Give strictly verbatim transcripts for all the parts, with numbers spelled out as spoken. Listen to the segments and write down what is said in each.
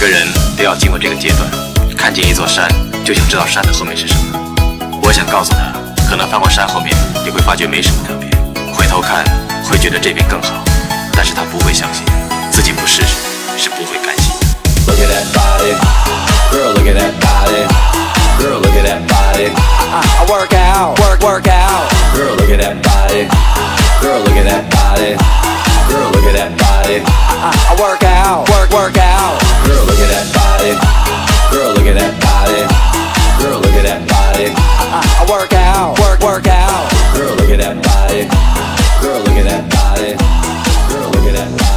个人都要经过这个阶段，看见一座山就想知道山的后面是什么。我想告诉他，可能翻过山后面你会发觉没什么特别，回头看会觉得这边更好，但是他不会相信，自己不试试是不会甘心。 Look at that body, girl, look at that body, girl, look at that body, I work out, work, work out, girl, look at that body, girl, look at that body, girl, look at that body, I work out, work, work out, girl, look at that body, girl, look at that body, girl, look at that body, I work out, work, work out, girl, look at that body, girl, look at that body, girl, look at that body.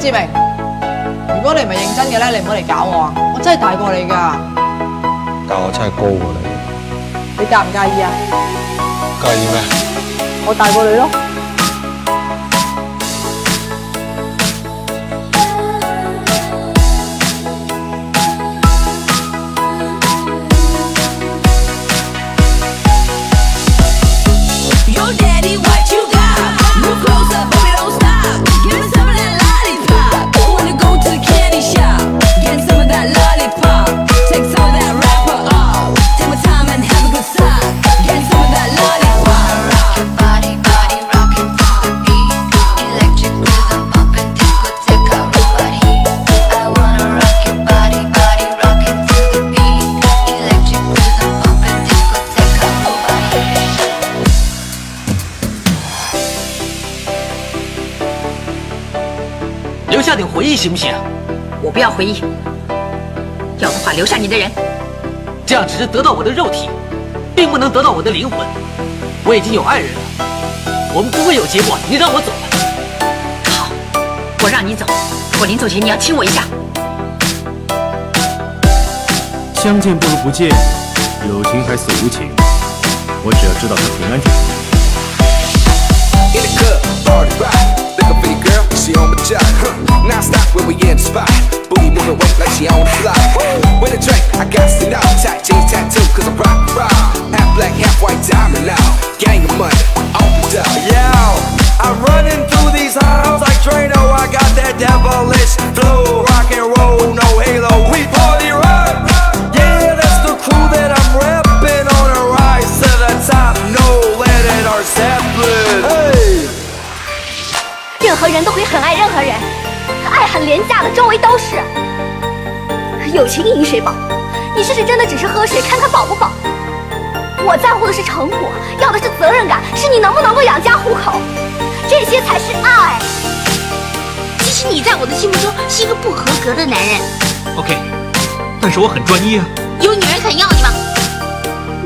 Jimmy， 如果你唔係認真嘅咧，你唔好嚟搞我啊！我真係大過你㗎，但我真係高過你。你介唔介意啊？介意咩？我大過你咯。留下点回忆行不行？我不要回忆，要的话留下你的人。这样只是得到我的肉体，并不能得到我的灵魂。我已经有爱人了，我们不会有结果。你让我走吧。好，我让你走。我临走前你要亲我一下。相见不如不见，有情还死无情。我只要知道他平安就好。She on my job, huh? Non-stop when we in the spot. Booty moving weight like she on the fly. With a drink, I got it out. Tight jeans, tattoo, cause I rock, rock. Half black, half white, diamond now. Gang of money, off the top. Yo, I'm running through these halls like Trano. I got that devilish flow. Rock and roll, no halo. We party rock. Yeah, that's the crew that I'm reppin'. On a rise to the top. No letting our Zeppelin. Hey.任何人都可以很爱任何人，爱很廉价的，周围都是。友情饮水饱，你试试真的只是喝水，看看饱不饱。我在乎的是成果，要的是责任感，是你能不能够养家糊口，这些才是爱。其实你在我的心目中是一个不合格的男人。OK， 但是我很专一啊。有女人肯要你吗？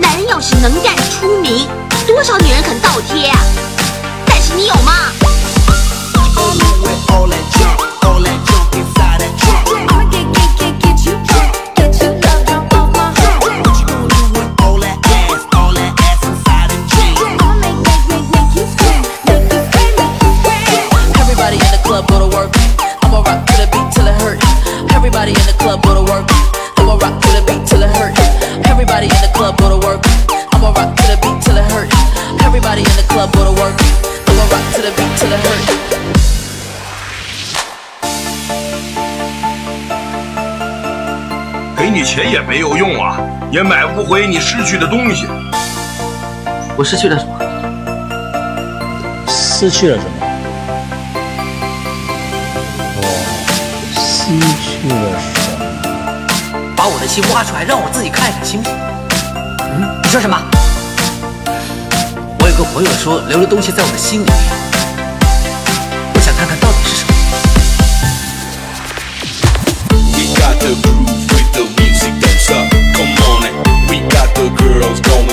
男人要是能干出名，多少女人肯倒贴啊？但是你有吗？All that junk, all that junk inside that trunk. I'ma get, get, get, get you drunk, get you love drunk off my heart. What you gonna do with all that ass, all that ass inside the jeans? I'ma make, make, make, make you scream, make you scream, make you scream. Everybody in the club go to work. I'ma rock to the beat till it hurt. Everybody in the club go to work. I'ma rock to the beat till it hurt. Everybody in the club go to work. I'ma rock to the beat till it hurt. Everybody in the club go to work. I'ma rock to the beat till it hurt.给你钱也没有用啊，也买不回你失去的东西。我失去了什么？失去了什么？我失去了什么？把我的心挖出来，让我自己看看行不行？嗯，你说什么？我有个朋友说留了东西在我的心里面，我想看看到底是什么。We got the groove.The music don't suck, come on it, we got the girls going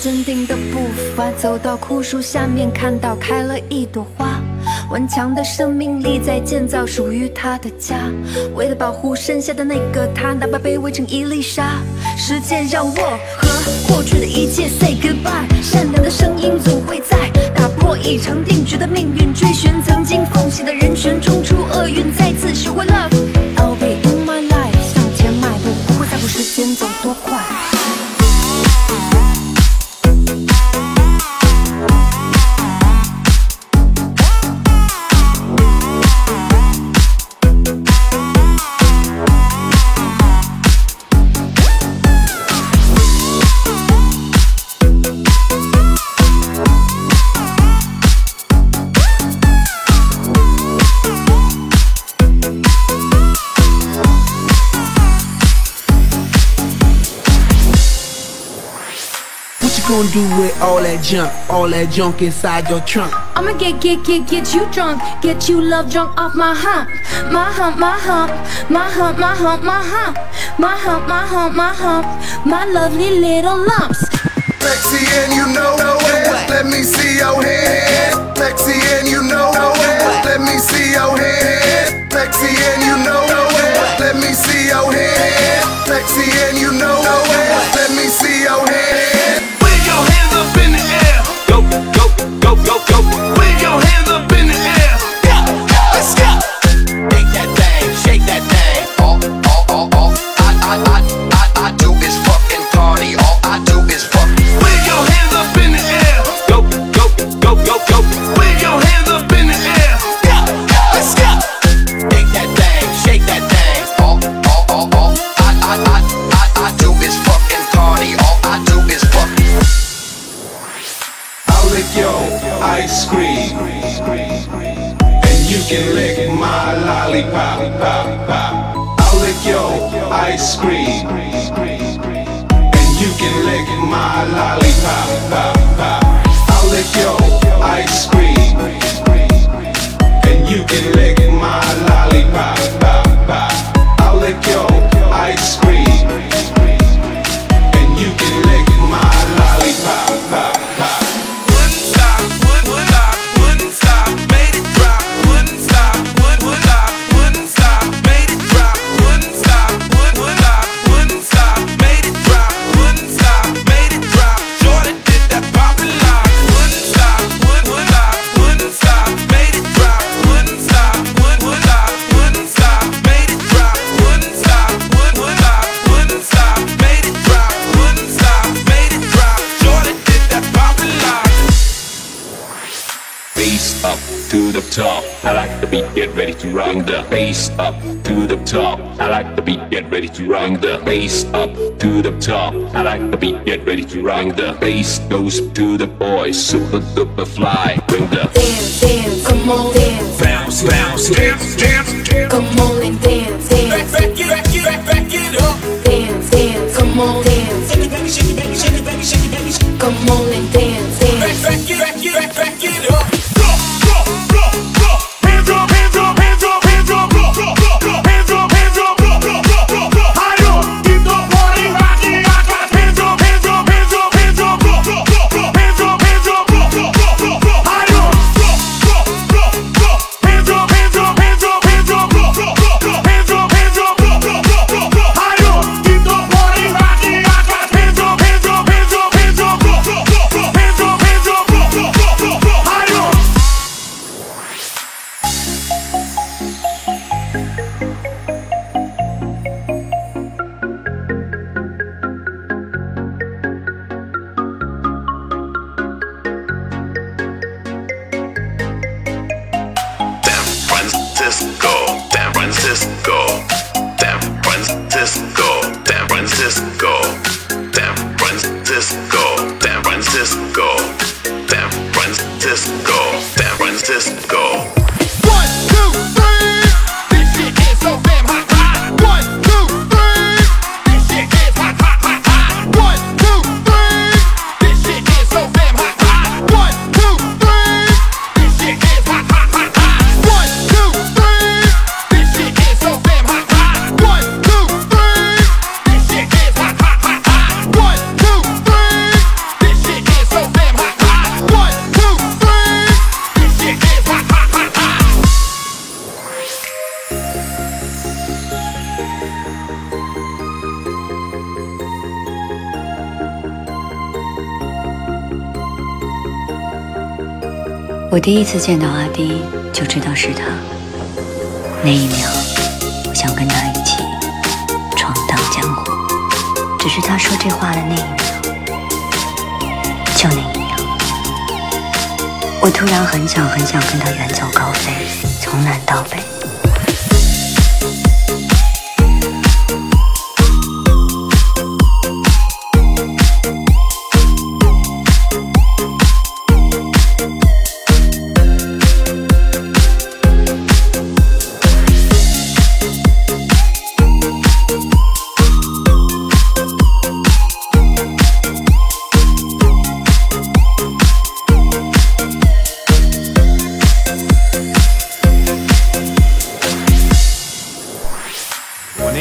坚定的步伐走到枯树下面，看到开了一朵花，顽强的生命力在建造属于他的家。为了保护剩下的那个他，哪怕被围成一粒沙，时间让我和过去的一切 say goodbye。 善良的声音总会在打破已成定局的命运，追寻曾经奉献的人群，冲出厄运，再次学会 love。 I'll be in my life， 向前迈步，不会在乎时间走多快。What you gonna do with all that junk, all that junk inside your trunk? I'ma get, get, get, get you drunk, get you love drunk off my hump. My hump, my hump, my hump, my hump, my hump. My hump, my hump, my hump, my lovely little lumps. Lexi and you know it, let me see your head. Lexi and you know it, let me see your head. Lexi and you know it, let me see your head. Lexi and you know it, let me see your head. Go, go, go, wave your hands up in the air. Go, go, let's go. Shake that thing, shake that thing. All, all, all, all I, I, I, I, I do is fucking party. All I do is fuck. Wave your hands up in the air. Go, go, go, go, go. Wave your hands up in the air. Go, go, let's go. Shake that thing, shake that thing. All, all, all, all I, I, I, I, I do is fucking party. All I do is fuck. I'll lick your ice cream, and you can lick my lollipop. I'll lick your ice cream, and you can lick my lollipop. I'll lick your ice cream, and you can lick my lollipop. I'll lick your ice cream, and you can lick my lollipop. To the top, I like the beat, get ready to rock the bass up to the top. I like the beat, get ready to rock the bass up to the top. I like the beat, get ready to rock the bass goes to the boys, super duper fly. Bring the dance, dance, come on, dance, bounce, bounce, dance, dance, dance, come on and dance, dance, back, back, back, back, back it up, dance, dance, come on, dance, shake it, baby, shake it, baby, shake it, baby, shake it, baby, come on and dance, dance, back, back, back, back, back it up. 我第一次见到阿滴就知道是他，那一秒我想跟他一起闯荡江湖，只是他说这话的那一秒，就那一秒，我突然很想很想跟他远走高飞，从南到北。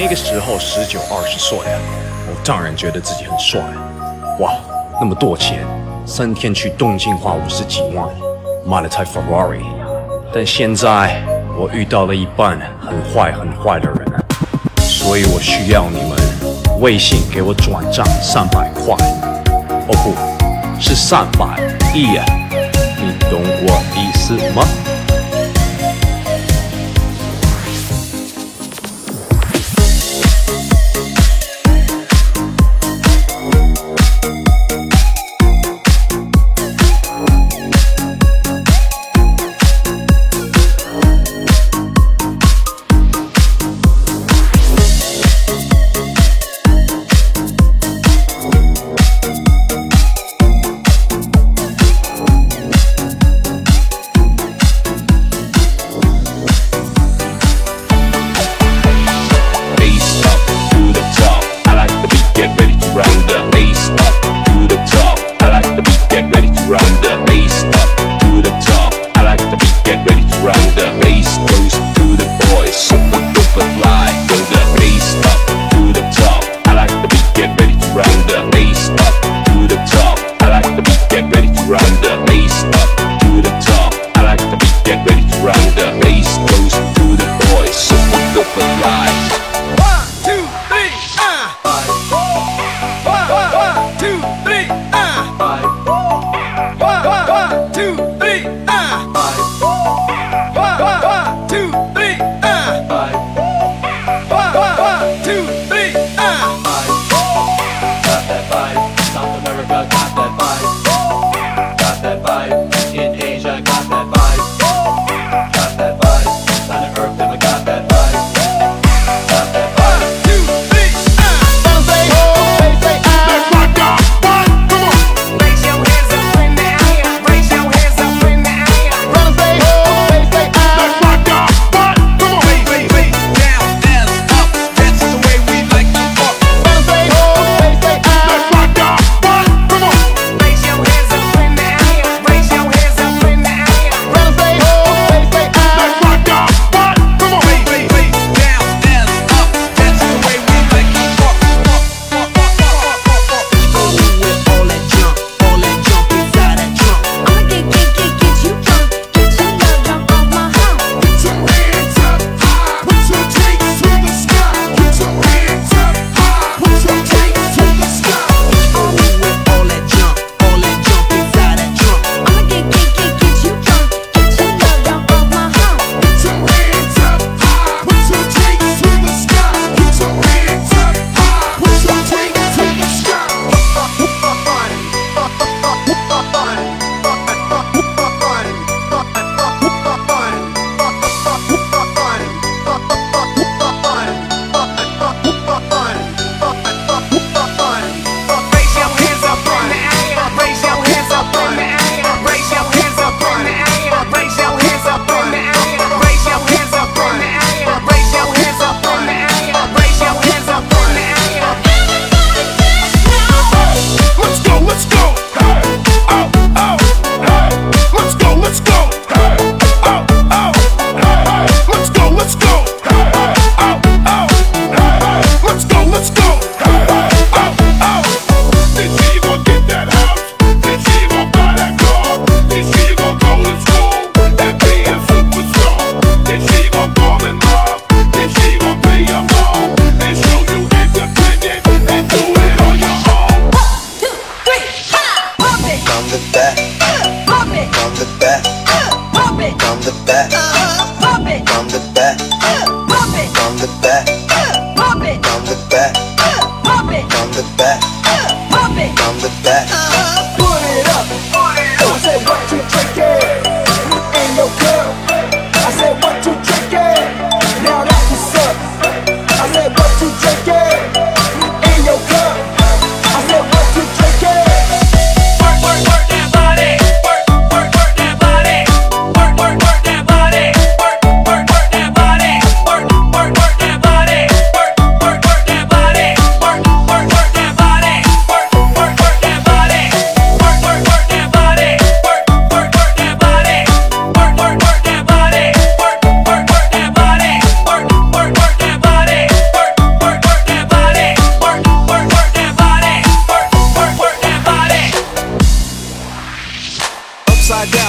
那个时候十九二十岁啊，我当然觉得自己很帅。哇，那么多钱，三天去东京花五十几万，买了台 Ferrari。但现在我遇到了一半很坏很坏的人，所以我需要你们微信给我转账三百块，哦不，是三百亿啊！你懂我意思吗？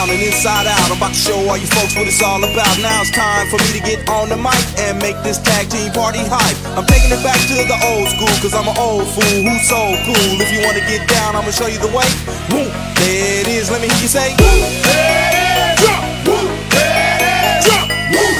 down and inside out. I'm about to show all you folks what it's all about. Now it's time for me to get on the mic and make this tag team party hype. I'm taking it back to the old school, cause I'm an old fool who's so cool. If you wanna get down, I'ma show you the way. Woo, there it is, let me hear you say woo, there it is, yeah. Woo, there it is, yeah. Woo.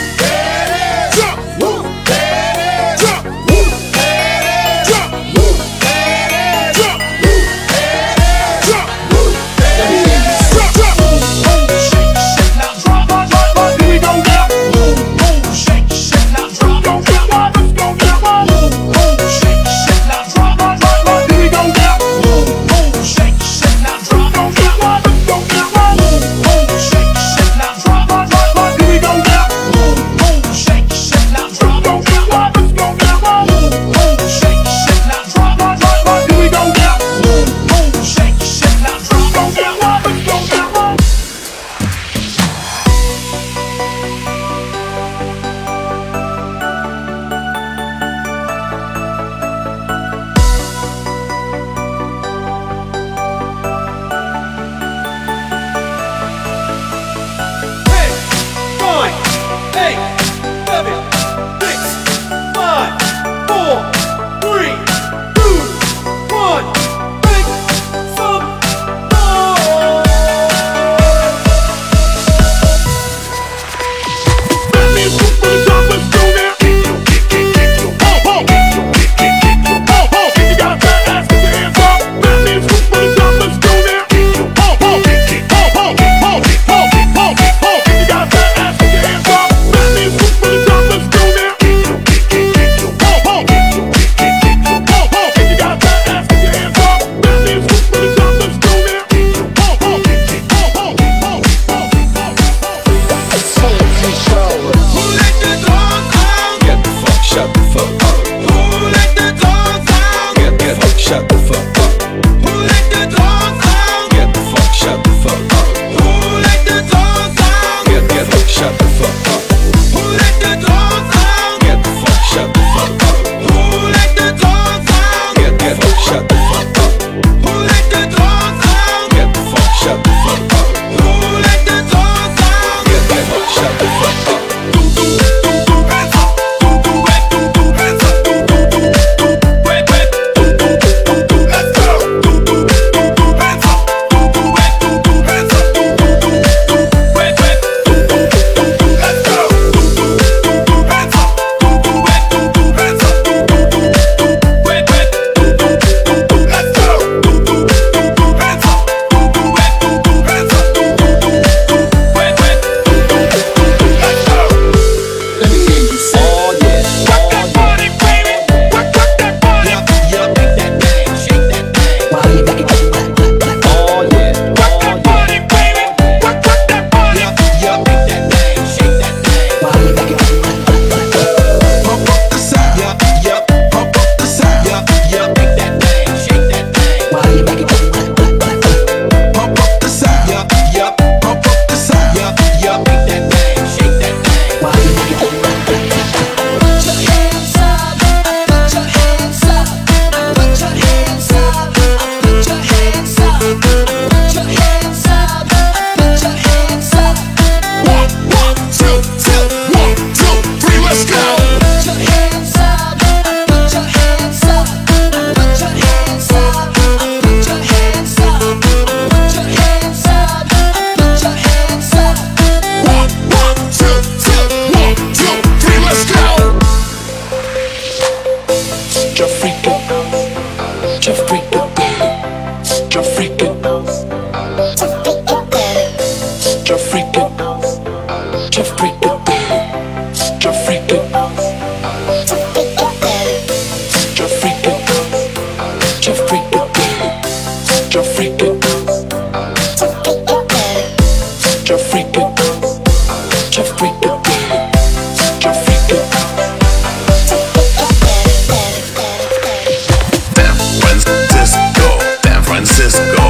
San Francisco.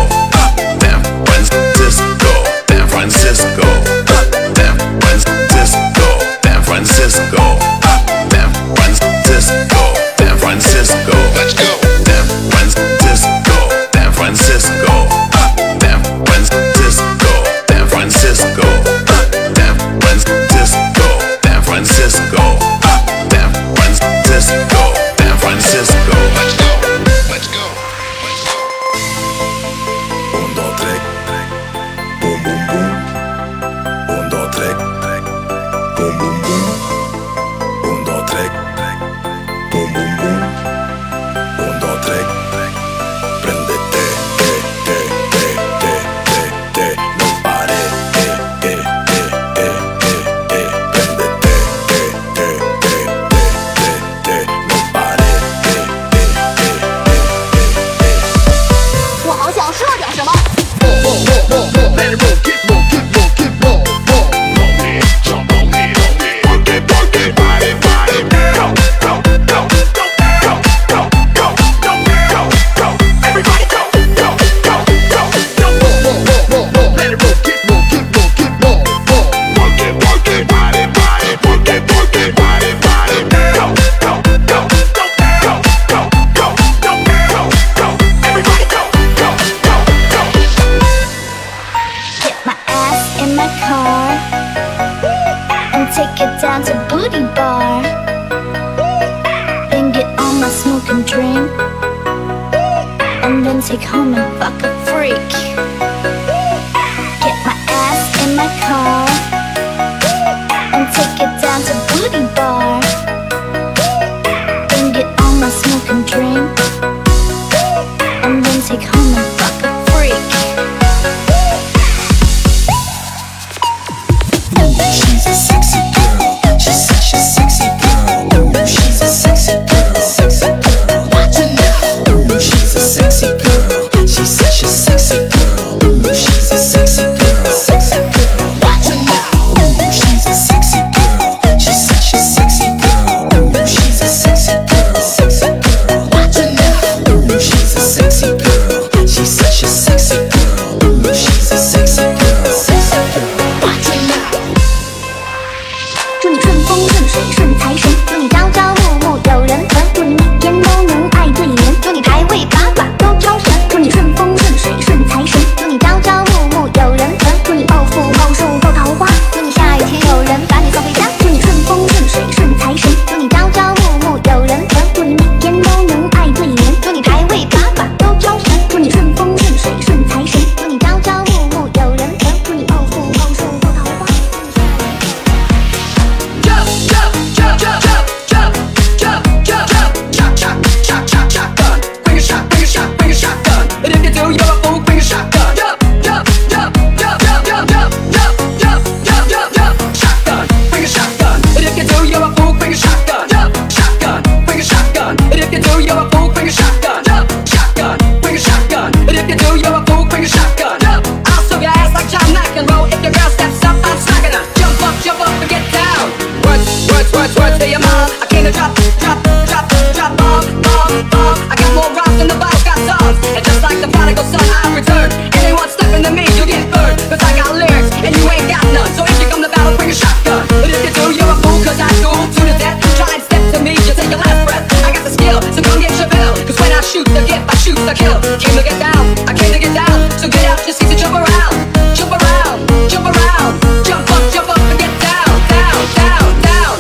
and then take home and fuck a freak. Get my ass in my car and take it down to Booty Bar. Then get all my smoke and drink and then take home and fuck a freak. Ooh, she's a sexy girl. She's such a sexy girl. Ooh, she's a sexy girl. Sexy girl. Watch her now. Ooh, she's a sexy girl. She's such a sexy girl. Ooh, she's a sexy girl. Sexy girl. Watch her now. Ooh, she's a sexy girl. She's such a sexy girl. Ooh, she's a sexy girl. Sexy girl. Watch her now. Ooh, she's a sexy girl. She's such a sexy girl. Ooh, she's a sexy girl. Sexy girl. Watch her now. 祝你顺风顺水顺财神，祝你朝朝暮暮有人和，祝你每天都能爱对人，祝你排位把把都超神，祝你顺风顺水顺财神，祝你朝朝暮暮有人和，祝你暴富暴瘦够桃花，祝你下雨天有人把你送回家，祝你顺风顺水顺财神，祝你朝朝暮暮有人和，祝你每天都能爱对人，祝你排位把把都超神，祝你顺风顺水顺财神，祝你朝朝暮暮有人和，祝你暴富暴瘦够桃花。 Jump, jump, jump, jump, jump, jump, jump, jump, jump, jump, jump, jump, shotgun. Bring a shot, bring a shot, bring a shotgun. And if you do, you're a fool. Bring a shotgun. Jump, jump, jump, jump, jump, jump, jump, jump, jump, jump, jump, jump, shotgun. Bring a shotgun. And if you do, you're a fool. Bring a shotgun. Jump, shotgun. Bring a shotgun. And if you do, you're a fool. Bring a shotgun. Jump, shotgun. Bring a shotgun. And if you do, you're a fool. Bring a shotgun. Jump. I'll slap your ass like John McEnroe. If your girl steps up, I'm smacking her. Jump up, jump up, and get down. Words, words, words to your mom. I came to drop, drop, drop, drop bomb, bomb, bomb. I got more rocks than the Bible got songs. And just like the prodigal son, I returned. Anyone stepping to me, you'll get burned. Cause I got lyrics, and you ain't got none. So if you come to battle, bring a shotgun. But if you do, you're a fool, cause I do to the death. Try and step to me, you'll take your last breath. I got the skill, so come get your bill. Cause when I shoot, I get, I shoot, I kill. Came to get down, I came to get down. So get out, just need to jump around. Jump around, jump around. Jump up, jump up, and get down, down, down.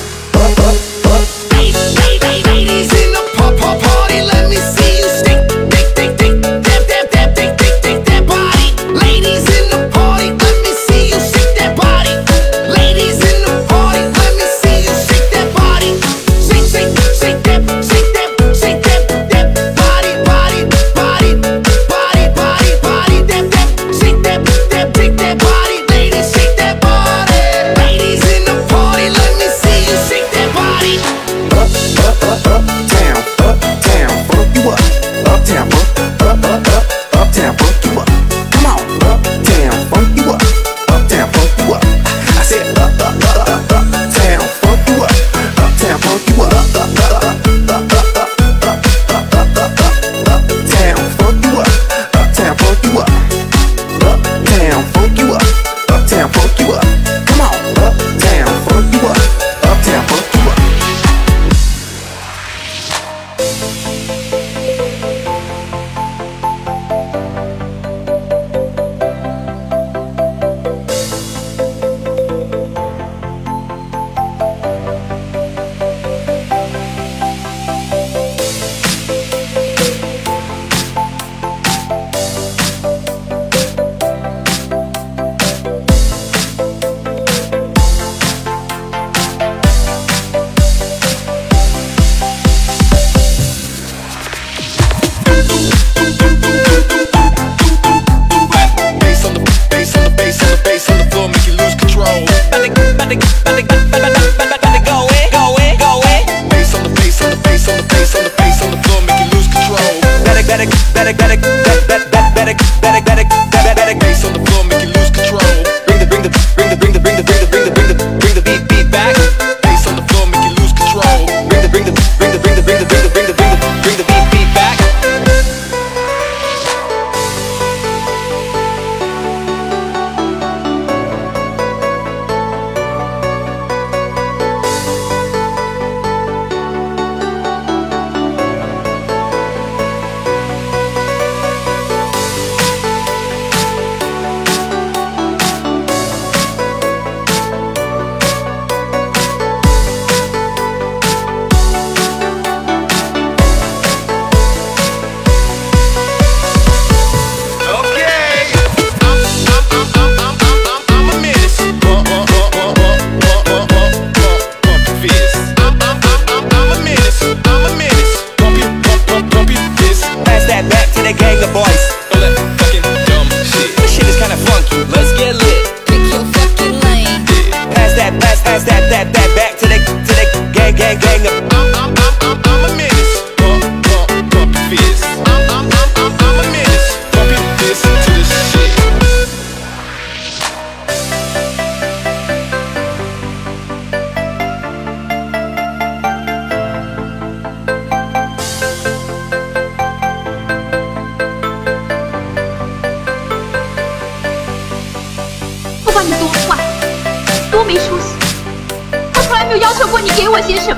没有要求过你给我些什么，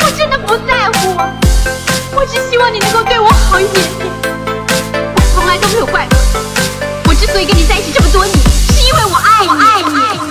我真的不在乎啊，我只希望你能够对我好一点点。我从来都没有怪过你，我之所以跟你在一起这么多年，是因为我爱你，我爱你。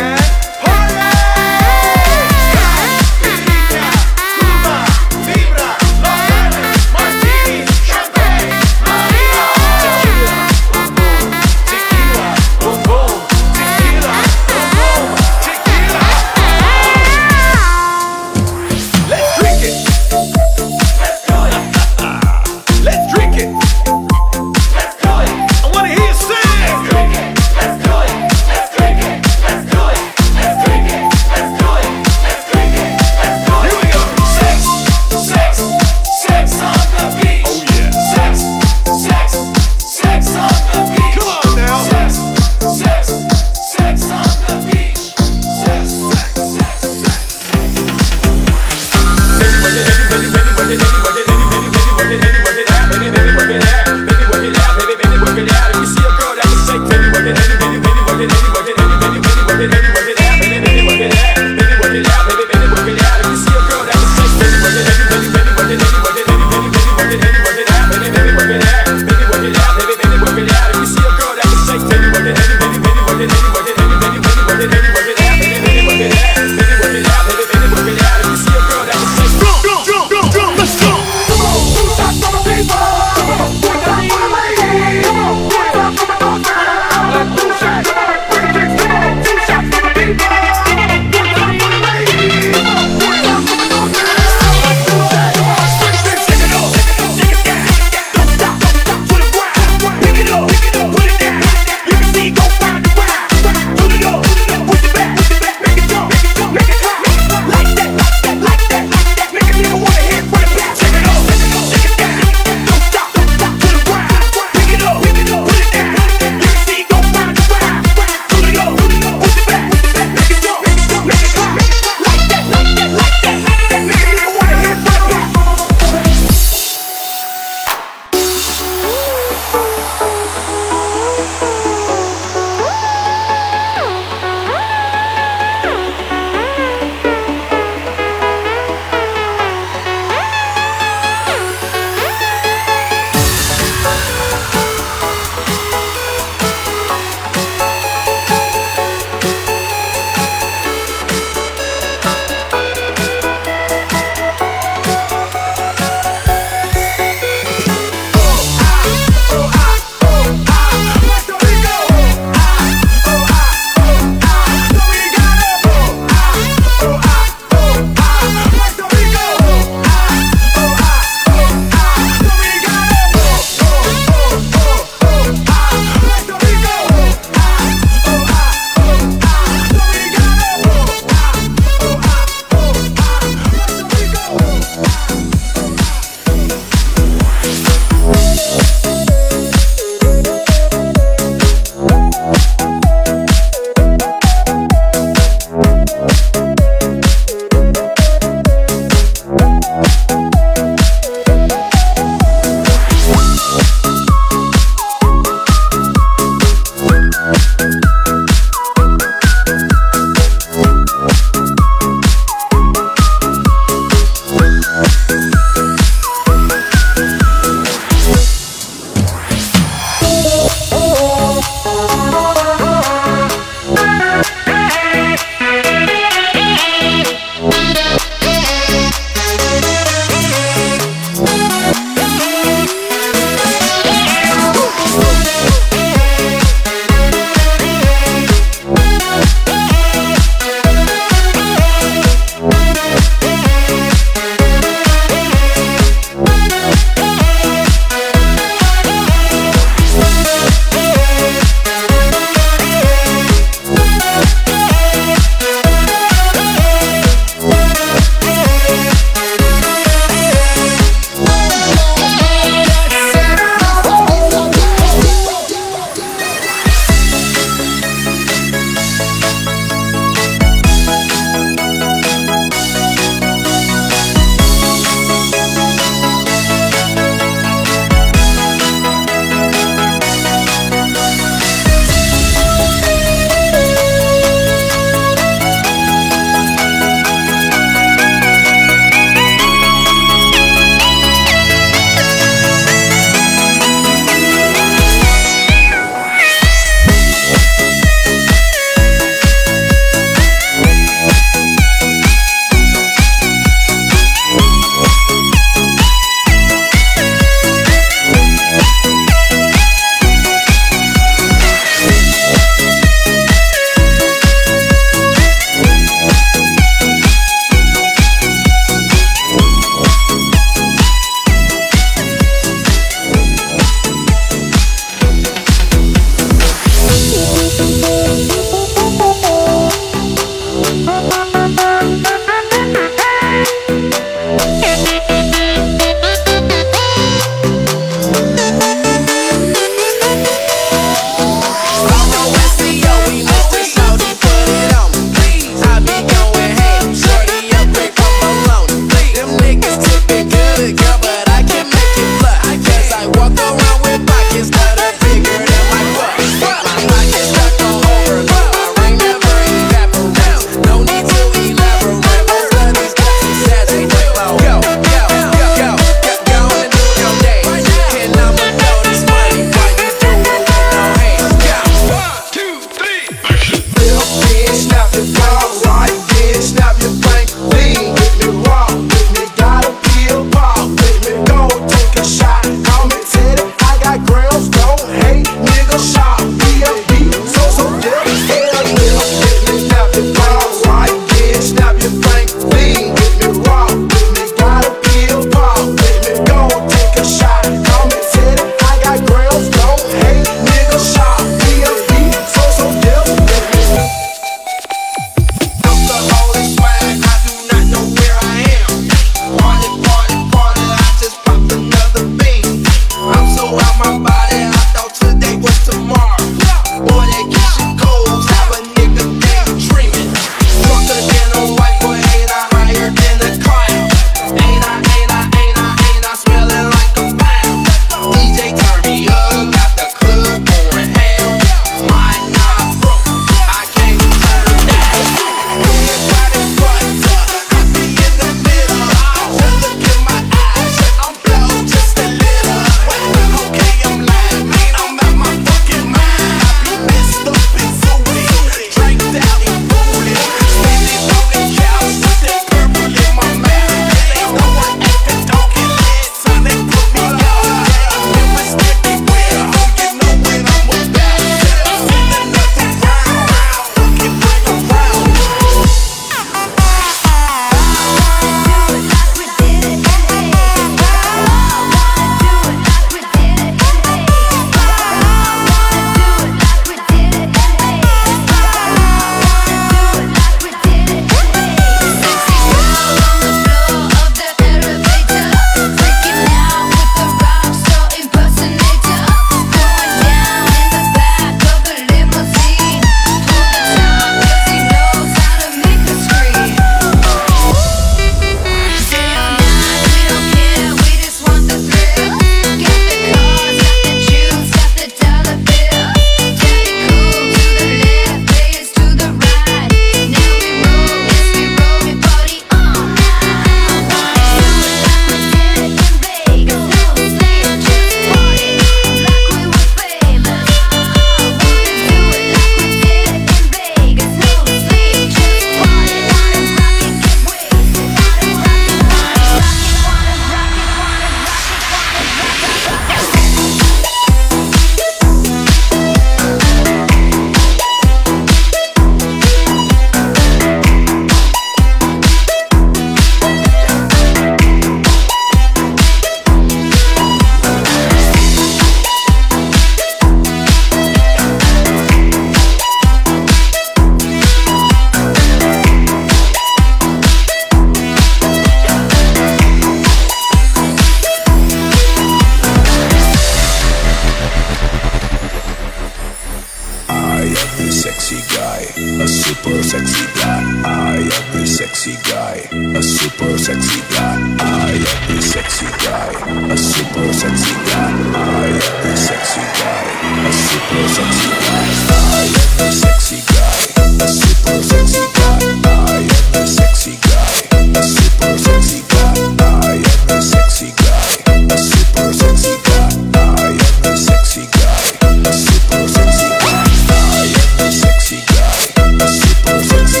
sexy guy, I am the sexy guy, a super sexy guy, I am the sexy guy, a super sexy guy, I am the sexy guy, a super sexy guy, I am the sexy guy, a super sexy guy, I am the sexy guy, a super sexy guy, I am the sexy guy, a super sexy guy, I am the sexy guy, a super sexy guy, I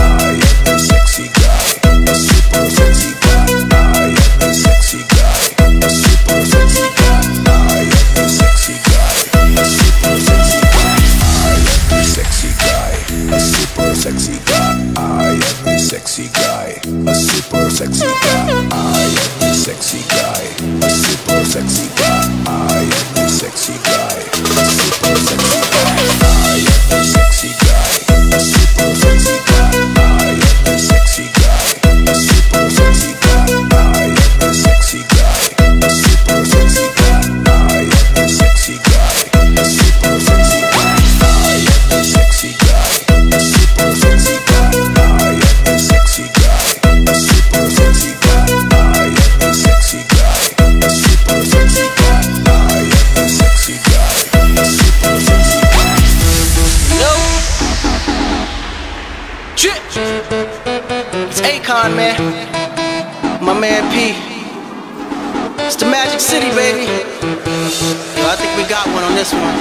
am the sexy guy, a super sexy guy, I am a sexy guy, a super sexy guy, I am a sexy guy, a super sexy guy, I am a sexy guy, a super sexy guy, I am a sexy guy, a super sexy guy, I am a sexy guy, a super sexy guy, I am a sexy guy, a super sexy guy, I am a sexy guy, a super sexy guy, I am a sexy guy, a super sexy guy, I am a sexy guy, a super sexy guy, I am a sexy guy, a super sexy guy, I am a sexy guy, a super sexy guy, I am a sexy guy, a super sexy guy, I am a sexy guy, a super sexy guy, I am a sexy guy, a super sexy guy. Yo, shit, it's Akon, man. My man P. It's the Magic City, baby. Yo, I think we got one on this one.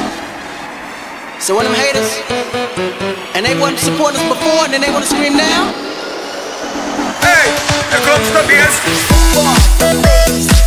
So when them haters, and they wanted to support us before, and then they want to scream now. Hey, here comes the bass.